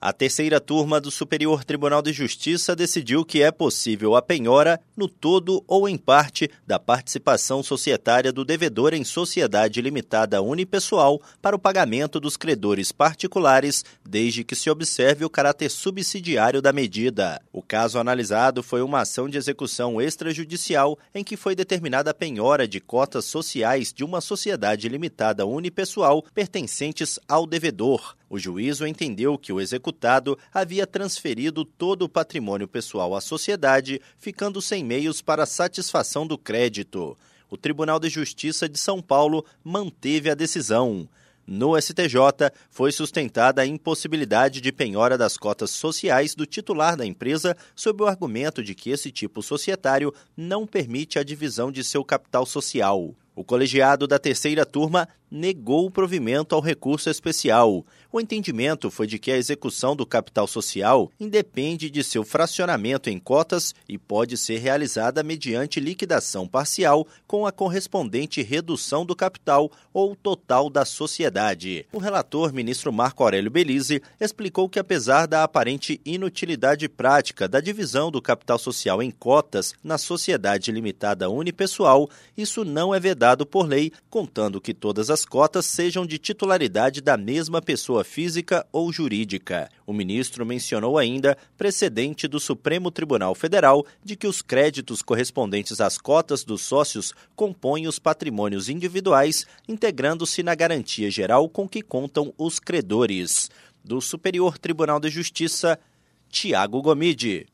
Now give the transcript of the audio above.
A terceira turma do Superior Tribunal de Justiça decidiu que é possível a penhora, no todo ou em parte, da participação societária do devedor em sociedade limitada unipessoal para o pagamento dos credores particulares, desde que se observe o caráter subsidiário da medida. O caso analisado foi uma ação de execução extrajudicial em que foi determinada a penhora de cotas sociais de uma sociedade limitada unipessoal pertencentes ao devedor. O juízo entendeu que o executado havia transferido todo o patrimônio pessoal à sociedade, ficando sem meios para a satisfação do crédito. O Tribunal de Justiça de São Paulo manteve a decisão. No STJ, foi sustentada a impossibilidade de penhora das cotas sociais do titular da empresa sob o argumento de que esse tipo societário não permite a divisão de seu capital social. O colegiado da terceira turma negou o provimento ao recurso especial. O entendimento foi de que a execução do capital social independe de seu fracionamento em cotas e pode ser realizada mediante liquidação parcial com a correspondente redução do capital ou total da sociedade. O relator, ministro Marco Aurélio Bellizze, explicou que apesar da aparente inutilidade prática da divisão do capital social em cotas na sociedade limitada unipessoal, isso não é vedado por lei, contando que todas as cotas sejam de titularidade da mesma pessoa física ou jurídica. O ministro mencionou ainda precedente do Supremo Tribunal Federal de que os créditos correspondentes às cotas dos sócios compõem os patrimônios individuais, integrando-se na garantia geral com que contam os credores. Do Superior Tribunal de Justiça, Tiago Gomide.